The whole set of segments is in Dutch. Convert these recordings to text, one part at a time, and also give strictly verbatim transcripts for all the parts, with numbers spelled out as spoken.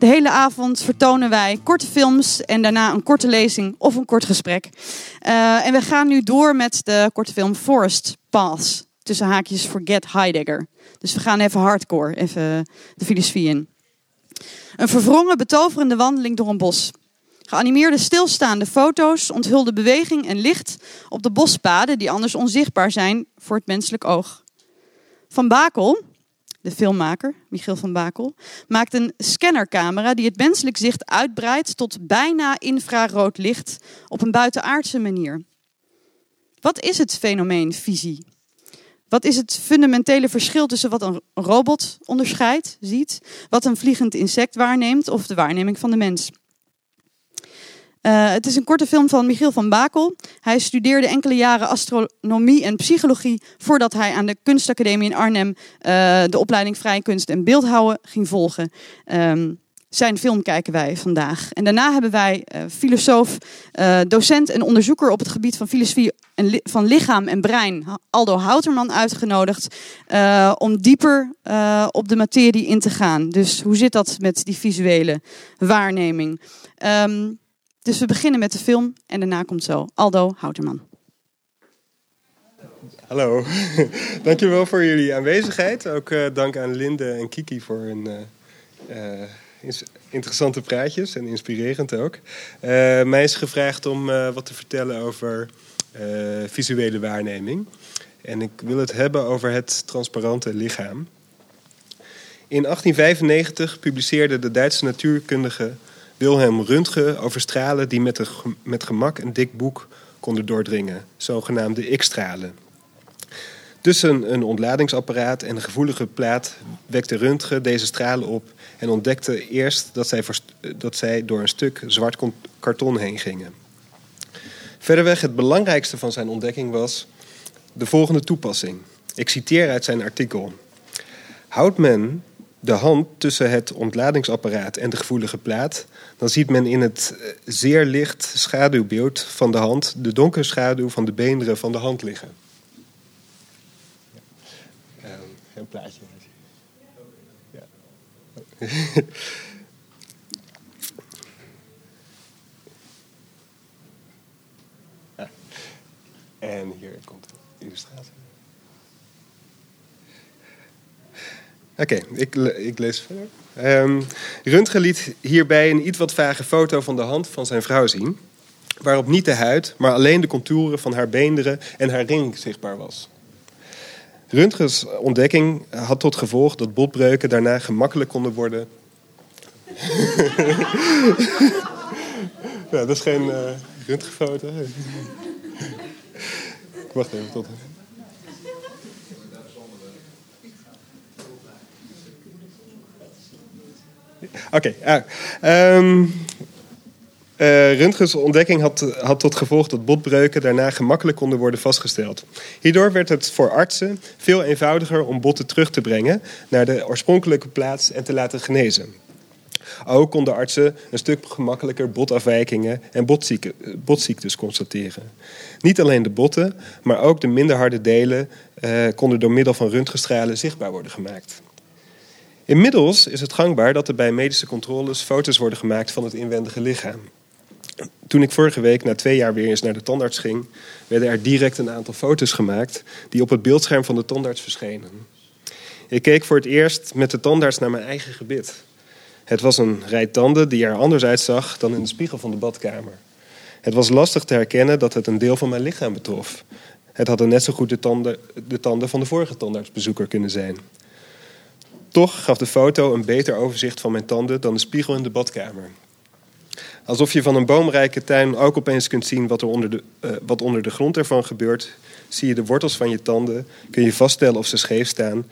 De hele avond vertonen wij korte films en daarna een korte lezing of een kort gesprek. Uh, en we gaan nu door met de korte film Forest Paths. Tussen haakjes Forget Heidegger. Dus we gaan even hardcore, even de filosofie in. Een verwrongen, betoverende wandeling door een bos. Geanimeerde stilstaande foto's onthulden beweging en licht op de bospaden die anders onzichtbaar zijn voor het menselijk oog. Van Bakel, de filmmaker, Michiel van Bakel, maakt een scannercamera die het menselijk zicht uitbreidt tot bijna infrarood licht op een buitenaardse manier. Wat is het fenomeen visie? Wat is het fundamentele verschil tussen wat een robot onderscheidt, ziet, wat een vliegend insect waarneemt of de waarneming van de mens? Uh, het is een korte film van Michiel van Bakel. Hij studeerde enkele jaren astronomie en psychologie voordat hij aan de Kunstacademie in Arnhem uh, de opleiding Vrije Kunst en Beeldhouwen ging volgen. Um, zijn film kijken wij vandaag. En daarna hebben wij uh, filosoof, uh, docent en onderzoeker op het gebied van filosofie en li- van lichaam en brein, Aldo Houterman, uitgenodigd uh, om dieper uh, op de materie in te gaan. Dus hoe zit dat met die visuele waarneming? Um, Dus we beginnen met de film en daarna komt zo Aldo Houterman. Hallo, dankjewel voor jullie aanwezigheid. Ook uh, dank aan Linde en Kiki voor hun uh, uh, interessante praatjes en inspirerend ook. Uh, mij is gevraagd om uh, wat te vertellen over uh, visuele waarneming. En ik wil het hebben over het transparante lichaam. In achttien vijfennegentig publiceerde de Duitse natuurkundige Wilhelm Röntgen over stralen die met, de, met gemak een dik boek konden doordringen. Zogenaamde X-stralen. Tussen een ontladingsapparaat en een gevoelige plaat wekte Röntgen deze stralen op en ontdekte eerst dat zij, dat zij door een stuk zwart karton heen gingen. Verderweg het belangrijkste van zijn ontdekking was de volgende toepassing. Ik citeer uit zijn artikel. Houdt men de hand tussen het ontladingsapparaat en de gevoelige plaat, dan ziet men in het zeer licht schaduwbeeld van de hand de donkere schaduw van de beenderen van de hand liggen. Ja. Uh, een plaatje. Ja. Ah. En hier komt de illustratie. Oké, okay, ik, le- ik lees verder. Um, Röntgen liet hierbij een iets wat vage foto van de hand van zijn vrouw zien, waarop niet de huid, maar alleen de contouren van haar beenderen en haar ring zichtbaar was. Röntgens ontdekking had tot gevolg dat botbreuken daarna gemakkelijk konden worden. Ja, dat is geen uh, Röntgenfoto. Ik wacht even tot. Oké, okay, ah, um, uh, Röntgens ontdekking had, had tot gevolg dat botbreuken daarna gemakkelijk konden worden vastgesteld. Hierdoor werd het voor artsen veel eenvoudiger om botten terug te brengen naar de oorspronkelijke plaats en te laten genezen. Ook konden artsen een stuk gemakkelijker botafwijkingen en botzieke, botziektes constateren. Niet alleen de botten, maar ook de minder harde delen uh, konden door middel van röntgenstralen zichtbaar worden gemaakt. Inmiddels is het gangbaar dat er bij medische controles foto's worden gemaakt van het inwendige lichaam. Toen ik vorige week na twee jaar weer eens naar de tandarts ging, werden er direct een aantal foto's gemaakt die op het beeldscherm van de tandarts verschenen. Ik keek voor het eerst met de tandarts naar mijn eigen gebit. Het was een rij tanden die er anders uitzag dan in de spiegel van de badkamer. Het was lastig te herkennen dat het een deel van mijn lichaam betrof. Het hadden net zo goed de tanden, de tanden van de vorige tandartsbezoeker kunnen zijn. Toch gaf de foto een beter overzicht van mijn tanden dan de spiegel in de badkamer. Alsof je van een boomrijke tuin ook opeens kunt zien wat, er onder, de, uh, wat onder de grond ervan gebeurt, zie je de wortels van je tanden, kun je vaststellen of ze scheef staan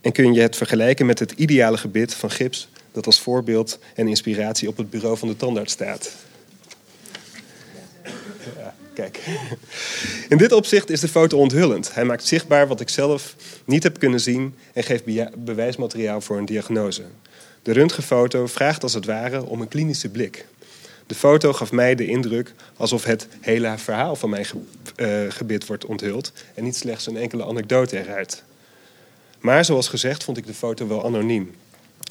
en kun je het vergelijken met het ideale gebit van gips dat als voorbeeld en inspiratie op het bureau van de tandarts staat. Kijk. In dit opzicht is de foto onthullend. Hij maakt zichtbaar wat ik zelf niet heb kunnen zien en geeft be- bewijsmateriaal voor een diagnose. De röntgenfoto vraagt als het ware om een klinische blik. De foto gaf mij de indruk alsof het hele verhaal van mijn ge- uh, gebit wordt onthuld en niet slechts een enkele anekdote eruit. Maar zoals gezegd vond ik de foto wel anoniem.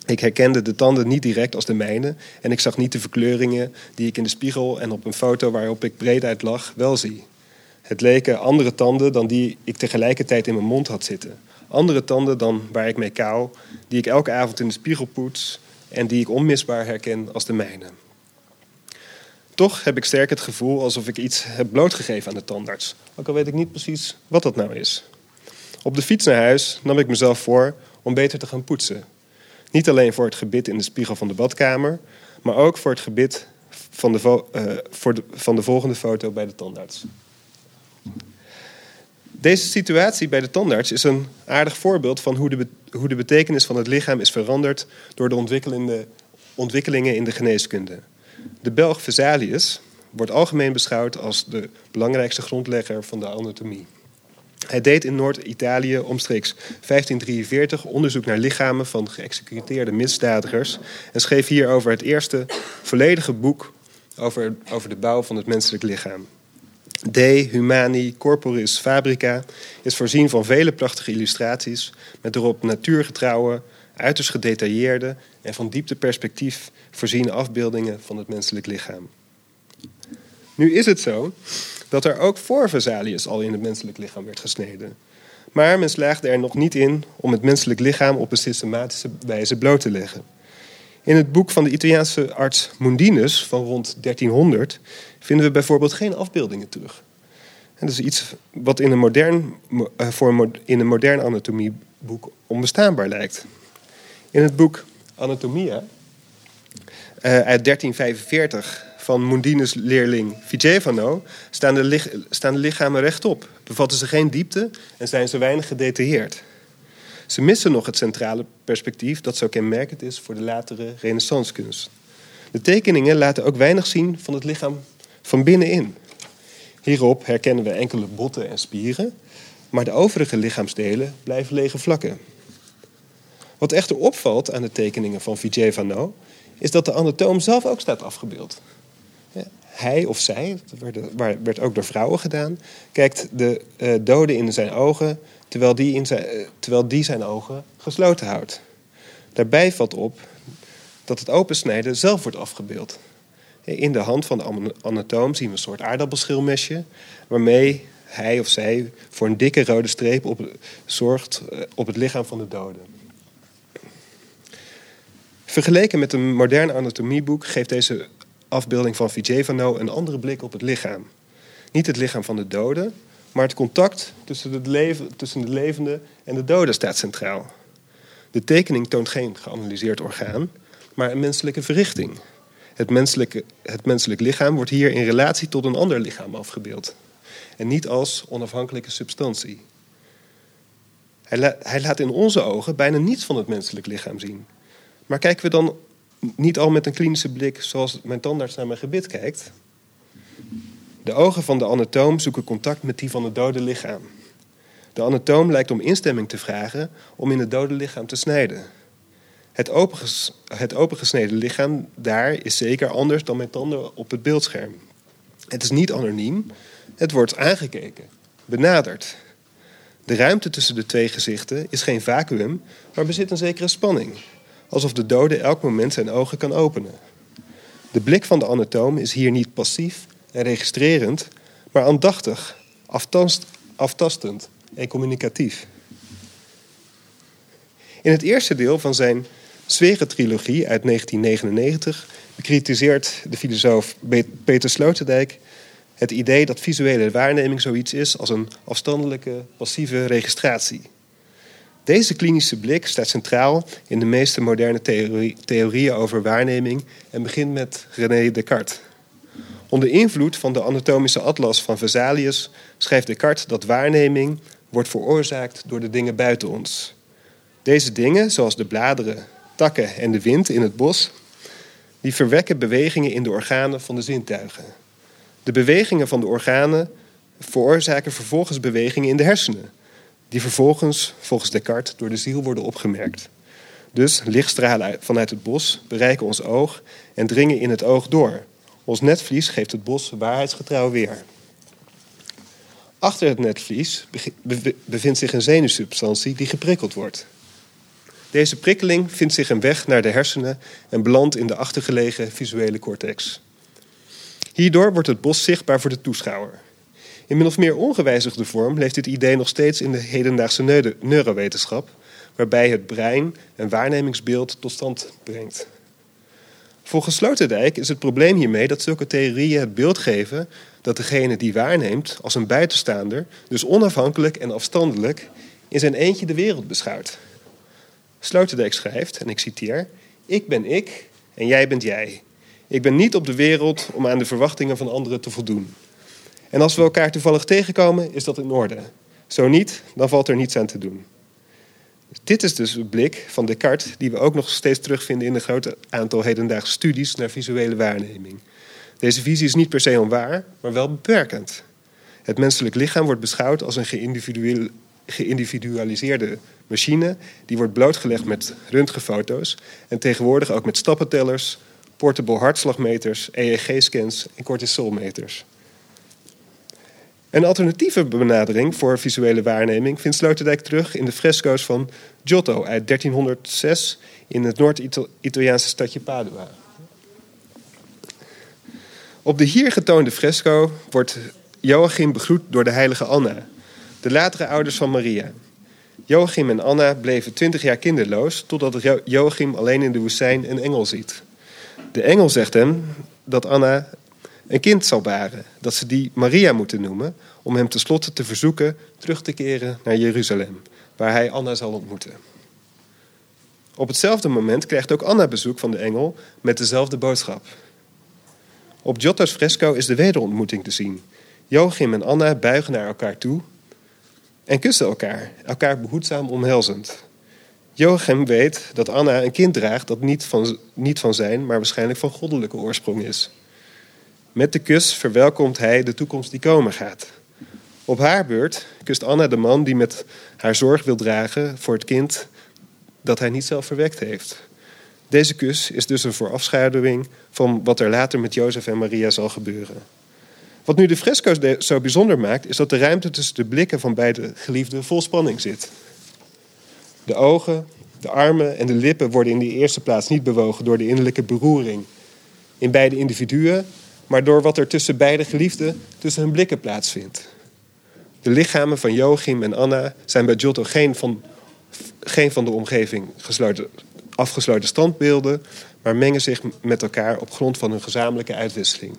Ik herkende de tanden niet direct als de mijne en ik zag niet de verkleuringen die ik in de spiegel en op een foto waarop ik breed uit lag wel zie. Het leken andere tanden dan die ik tegelijkertijd in mijn mond had zitten. Andere tanden dan waar ik mee kauw, die ik elke avond in de spiegel poets en die ik onmisbaar herken als de mijne. Toch heb ik sterk het gevoel alsof ik iets heb blootgegeven aan de tandarts, ook al weet ik niet precies wat dat nou is. Op de fiets naar huis nam ik mezelf voor om beter te gaan poetsen. Niet alleen voor het gebit in de spiegel van de badkamer, maar ook voor het gebit van de, vo- uh, voor de, van de volgende foto bij de tandarts. Deze situatie bij de tandarts is een aardig voorbeeld van hoe de, be- hoe de betekenis van het lichaam is veranderd door de ontwikkelende, ontwikkelingen in de geneeskunde. De Belg Vesalius wordt algemeen beschouwd als de belangrijkste grondlegger van de anatomie. Hij deed in Noord-Italië omstreeks vijftien drieënveertig onderzoek naar lichamen van geëxecuteerde misdadigers en schreef hierover het eerste volledige boek over, over de bouw van het menselijk lichaam. De Humani Corporis Fabrica is voorzien van vele prachtige illustraties met erop natuurgetrouwe, uiterst gedetailleerde en van diepteperspectief voorziene afbeeldingen van het menselijk lichaam. Nu is het zo dat er ook voor Vesalius al in het menselijk lichaam werd gesneden. Maar men slaagde er nog niet in om het menselijk lichaam op een systematische wijze bloot te leggen. In het boek van de Italiaanse arts Mundinus van rond dertienhonderd... vinden we bijvoorbeeld geen afbeeldingen terug. En dat is iets wat in een modern, voor in een modern anatomieboek onbestaanbaar lijkt. In het boek Anatomia uit dertien vijfenveertig... van Mundinus' leerling Vigevano staan de, lich- staan de lichamen rechtop, bevatten ze geen diepte en zijn ze weinig gedetailleerd. Ze missen nog het centrale perspectief dat zo kenmerkend is voor de latere renaissancekunst. De tekeningen laten ook weinig zien van het lichaam van binnenin. Hierop herkennen we enkele botten en spieren, maar de overige lichaamsdelen blijven lege vlakken. Wat echter opvalt aan de tekeningen van Vigevano is dat de anatoom zelf ook staat afgebeeld. Hij of zij, dat werd ook door vrouwen gedaan, kijkt de uh, dode in zijn ogen, terwijl die, in zijn, uh, terwijl die zijn ogen gesloten houdt. Daarbij valt op dat het opensnijden zelf wordt afgebeeld. In de hand van de anatoom zien we een soort aardappelschilmesje, waarmee hij of zij voor een dikke rode streep op, zorgt uh, op het lichaam van de dode. Vergeleken met een modern anatomieboek geeft deze afbeelding van Vigevano een andere blik op het lichaam. Niet het lichaam van de dode, maar het contact tussen, het leven, tussen de levende en de dode staat centraal. De tekening toont geen geanalyseerd orgaan, maar een menselijke verrichting. Het, menselijke, het menselijk lichaam wordt hier in relatie tot een ander lichaam afgebeeld. En niet als onafhankelijke substantie. Hij, la, hij laat in onze ogen bijna niets van het menselijk lichaam zien. Maar kijken we dan niet al met een klinische blik zoals mijn tandarts naar mijn gebit kijkt. De ogen van de anatoom zoeken contact met die van het dode lichaam. De anatoom lijkt om instemming te vragen om in het dode lichaam te snijden. Het, openges- het opengesneden lichaam daar is zeker anders dan mijn tanden op het beeldscherm. Het is niet anoniem, het wordt aangekeken, benaderd. De ruimte tussen de twee gezichten is geen vacuüm, maar bezit een zekere spanning. Alsof de dode elk moment zijn ogen kan openen. De blik van de anatoom is hier niet passief en registrerend, maar aandachtig, aftast, aftastend en communicatief. In het eerste deel van zijn Sfere-trilogie uit negentien negenennegentig... bekritiseert de filosoof Peter Sloterdijk het idee dat visuele waarneming zoiets is als een afstandelijke, passieve registratie. Deze klinische blik staat centraal in de meeste moderne theorie, theorieën over waarneming en begint met René Descartes. Onder invloed van de anatomische atlas van Vesalius schrijft Descartes dat waarneming wordt veroorzaakt door de dingen buiten ons. Deze dingen, zoals de bladeren, takken en de wind in het bos, die verwekken bewegingen in de organen van de zintuigen. De bewegingen van de organen veroorzaken vervolgens bewegingen in de hersenen, die vervolgens, volgens Descartes, door de ziel worden opgemerkt. Dus lichtstralen vanuit het bos bereiken ons oog en dringen in het oog door. Ons netvlies geeft het bos waarheidsgetrouw weer. Achter het netvlies bevindt zich een zenuwsubstantie die geprikkeld wordt. Deze prikkeling vindt zich een weg naar de hersenen en belandt in de achtergelegen visuele cortex. Hierdoor wordt het bos zichtbaar voor de toeschouwer. In min of meer ongewijzigde vorm leeft dit idee nog steeds in de hedendaagse neurowetenschap, waarbij het brein een waarnemingsbeeld tot stand brengt. Volgens Sloterdijk is het probleem hiermee dat zulke theorieën het beeld geven dat degene die waarneemt als een buitenstaander, dus onafhankelijk en afstandelijk, in zijn eentje de wereld beschouwt. Sloterdijk schrijft, en ik citeer, ik ben ik en jij bent jij. Ik ben niet op de wereld om aan de verwachtingen van anderen te voldoen. En als we elkaar toevallig tegenkomen, is dat in orde. Zo niet, dan valt er niets aan te doen. Dit is dus een blik van Descartes die we ook nog steeds terugvinden in een groot aantal hedendaagse studies naar visuele waarneming. Deze visie is niet per se onwaar, maar wel beperkend. Het menselijk lichaam wordt beschouwd als een geïndividueel, geïndividualiseerde machine die wordt blootgelegd met röntgenfoto's en tegenwoordig ook met stappentellers, portable hartslagmeters, E E G-scans en cortisolmeters. Een alternatieve benadering voor visuele waarneming vindt Sloterdijk terug in de fresco's van Giotto uit dertienhonderdzes in het Noord-Italiaanse stadje Padua. Op de hier getoonde fresco wordt Joachim begroet door de heilige Anna, de latere ouders van Maria. Joachim en Anna bleven twintig jaar kinderloos totdat Joachim alleen in de woestijn een engel ziet. De engel zegt hem dat Anna een kind zal baren, dat ze die Maria moeten noemen, om hem tenslotte te verzoeken terug te keren naar Jeruzalem, waar hij Anna zal ontmoeten. Op hetzelfde moment krijgt ook Anna bezoek van de engel met dezelfde boodschap. Op Giotto's fresco is de wederontmoeting te zien. Joachim en Anna buigen naar elkaar toe en kussen elkaar, elkaar behoedzaam omhelzend. Joachim weet dat Anna een kind draagt dat niet van, niet van zijn, maar waarschijnlijk van goddelijke oorsprong is. Met de kus verwelkomt hij de toekomst die komen gaat. Op haar beurt kust Anna de man die met haar zorg wil dragen voor het kind dat hij niet zelf verwekt heeft. Deze kus is dus een voorafschaduwing van wat er later met Jozef en Maria zal gebeuren. Wat nu de fresco's zo bijzonder maakt, is dat de ruimte tussen de blikken van beide geliefden vol spanning zit. De ogen, de armen en de lippen worden in de eerste plaats niet bewogen door de innerlijke beroering in beide individuen, maar door wat er tussen beide geliefden tussen hun blikken plaatsvindt. De lichamen van Joachim en Anna zijn bij Giotto geen van, geen van de omgeving gesloten, afgesloten standbeelden, maar mengen zich met elkaar op grond van hun gezamenlijke uitwisseling.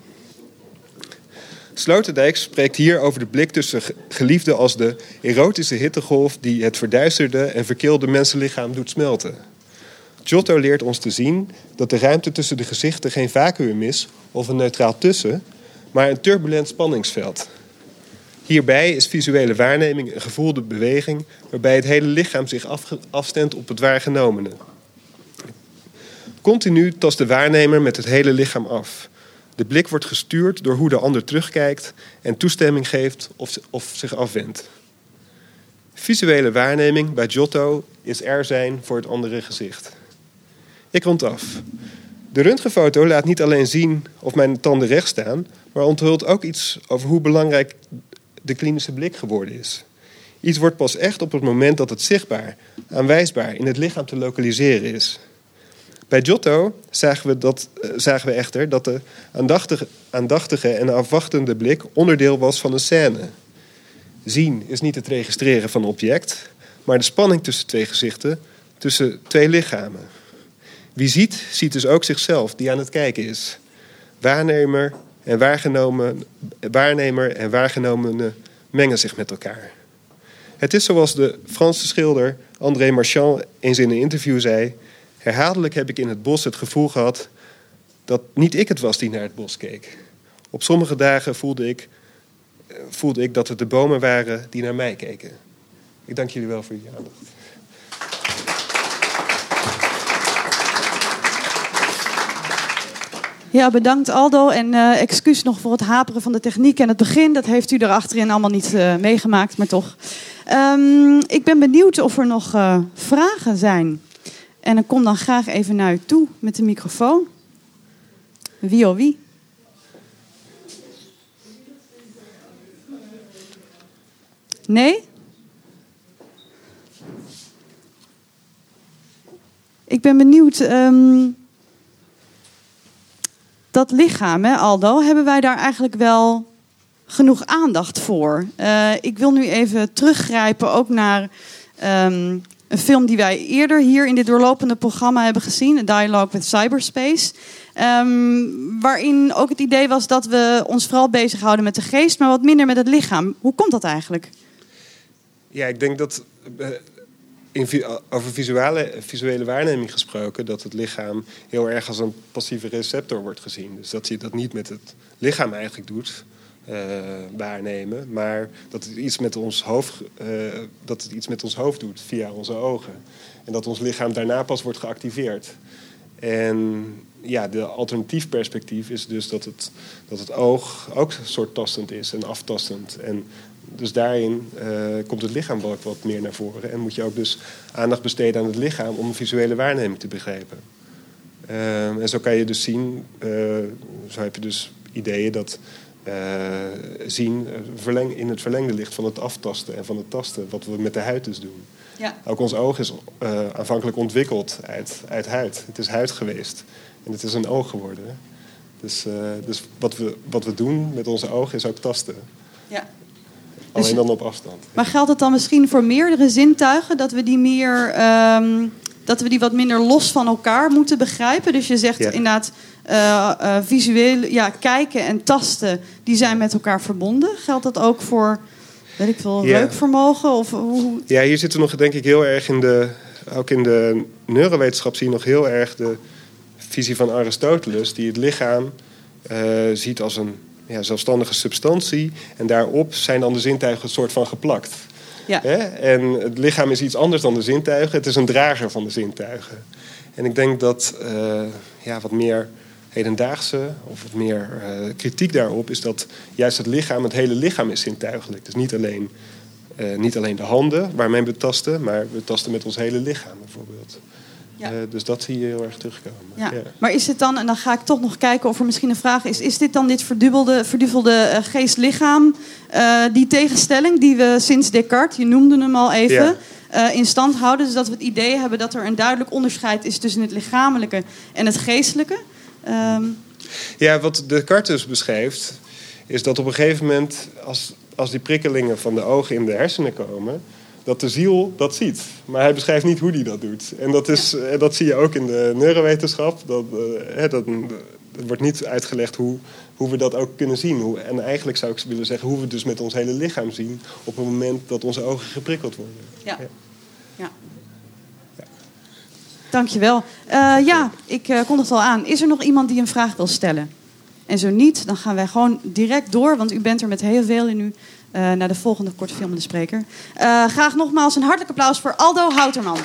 Sloterdijk spreekt hier over de blik tussen geliefden als de erotische hittegolf die het verduisterde en verkilde mensenlichaam doet smelten. Giotto leert ons te zien dat de ruimte tussen de gezichten geen vacuüm is of een neutraal tussen, maar een turbulent spanningsveld. Hierbij is visuele waarneming een gevoelde beweging waarbij het hele lichaam zich afge- afstemt op het waargenomene. Continu tast de waarnemer met het hele lichaam af. De blik wordt gestuurd door hoe de ander terugkijkt en toestemming geeft of, of zich afwendt. Visuele waarneming bij Giotto is er zijn voor het andere gezicht. Ik rond af. De röntgenfoto laat niet alleen zien of mijn tanden recht staan, maar onthult ook iets over hoe belangrijk de klinische blik geworden is. Iets wordt pas echt op het moment dat het zichtbaar, aanwijsbaar in het lichaam te lokaliseren is. Bij Giotto zagen we, dat, uh, zagen we echter dat de aandachtige, aandachtige en afwachtende blik onderdeel was van een scène. Zien is niet het registreren van een object, maar de spanning tussen twee gezichten, tussen twee lichamen. Wie ziet, ziet dus ook zichzelf die aan het kijken is. Waarnemer en, waargenomen, waarnemer en waargenomene mengen zich met elkaar. Het is zoals de Franse schilder André Marchand eens in een interview zei: herhaaldelijk heb ik in het bos het gevoel gehad dat niet ik het was die naar het bos keek. Op sommige dagen voelde ik, voelde ik dat het de bomen waren die naar mij keken. Ik dank jullie wel voor jullie aandacht. Ja, bedankt Aldo. En uh, excuus nog voor het haperen van de techniek en het begin. Dat heeft u erachterin allemaal niet uh, meegemaakt, maar toch. Um, ik ben benieuwd of er nog uh, vragen zijn. En ik kom dan graag even naar u toe met de microfoon. Wie of wie? Nee? Ik ben benieuwd. Um, dat lichaam, hè, Aldo, hebben wij daar eigenlijk wel genoeg aandacht voor? Uh, ik wil nu even teruggrijpen ook naar um, een film die wij eerder hier in dit doorlopende programma hebben gezien, A Dialogue with Cyberspace. Um, waarin ook het idee was dat we ons vooral bezighouden met de geest, maar wat minder met het lichaam. Hoe komt dat eigenlijk? Ja, ik denk dat uh, in, over visuele, visuele waarneming gesproken, dat het lichaam heel erg als een passieve receptor wordt gezien. Dus dat je dat niet met het lichaam eigenlijk doet, uh, waarnemen, maar dat het iets met ons hoofd, uh, dat het iets met ons hoofd doet via onze ogen. En dat ons lichaam daarna pas wordt geactiveerd. En ja, de alternatief perspectief is dus dat het, dat het oog ook een soort tastend is en aftastend. En dus daarin uh, komt het lichaam wel wat meer naar voren. En moet je ook dus aandacht besteden aan het lichaam om een visuele waarneming te begrijpen. Uh, en zo kan je dus zien, uh, zo heb je dus ideeën dat uh, zien verleng, in het verlengde ligt van het aftasten en van het tasten. Wat we met de huid dus doen. Ja. Ook ons oog is uh, aanvankelijk ontwikkeld uit, uit huid. Het is huid geweest. En het is een oog geworden. Hè? Dus, uh, dus wat, we, wat we doen met onze ogen is ook tasten. Ja. Alleen dus, dan op afstand. Maar geldt het dan misschien voor meerdere zintuigen? Dat we die, meer, um, dat we die wat minder los van elkaar moeten begrijpen? Dus je zegt ja. inderdaad uh, uh, visueel, ja, kijken en tasten, die zijn met elkaar verbonden. Geldt dat ook voor, weet ik veel, ja. reukvermogen? Of hoe? Ja, hier zitten we nog denk ik heel erg in de, ook in de neurowetenschap zie je nog heel erg de visie van Aristoteles, die het lichaam uh, ziet als een ja, zelfstandige substantie. En daarop zijn dan de zintuigen een soort van geplakt. Ja. Hè? En het lichaam is iets anders dan de zintuigen. Het is een drager van de zintuigen. En ik denk dat uh, ja, wat meer hedendaagse of wat meer uh, kritiek daarop is dat juist het lichaam, het hele lichaam is zintuigelijk. Dus niet alleen, uh, niet alleen de handen waarmee we tasten, maar we tasten met ons hele lichaam bijvoorbeeld. Ja. Uh, dus dat zie je heel erg terugkomen. Ja. Ja. Maar is het dan, en dan ga ik toch nog kijken of er misschien een vraag is, is dit dan dit verdubbelde, verdubbelde uh, geest-lichaam, uh, die tegenstelling die we sinds Descartes, je noemde hem al even, ja. uh, in stand houden, dus dat we het idee hebben dat er een duidelijk onderscheid is tussen het lichamelijke en het geestelijke? Um... Ja, wat Descartes dus beschrijft, is dat op een gegeven moment, als, als die prikkelingen van de ogen in de hersenen komen, dat de ziel dat ziet. Maar hij beschrijft niet hoe die dat doet. En dat, is, ja. dat zie je ook in de neurowetenschap. Dat, uh, dat, dat wordt niet uitgelegd hoe, hoe we dat ook kunnen zien. Hoe, en eigenlijk zou ik willen zeggen hoe we dus met ons hele lichaam zien op het moment dat onze ogen geprikkeld worden. Ja. Ja. Ja. Ja. Dankjewel. Uh, ja, ik uh, kondig het al aan. Is er nog iemand die een vraag wil stellen? En zo niet, dan gaan wij gewoon direct door. Want u bent er met heel veel in u. Uh, naar de volgende kortfilmende spreker. Uh, graag nogmaals een hartelijk applaus voor Aldo Houterman.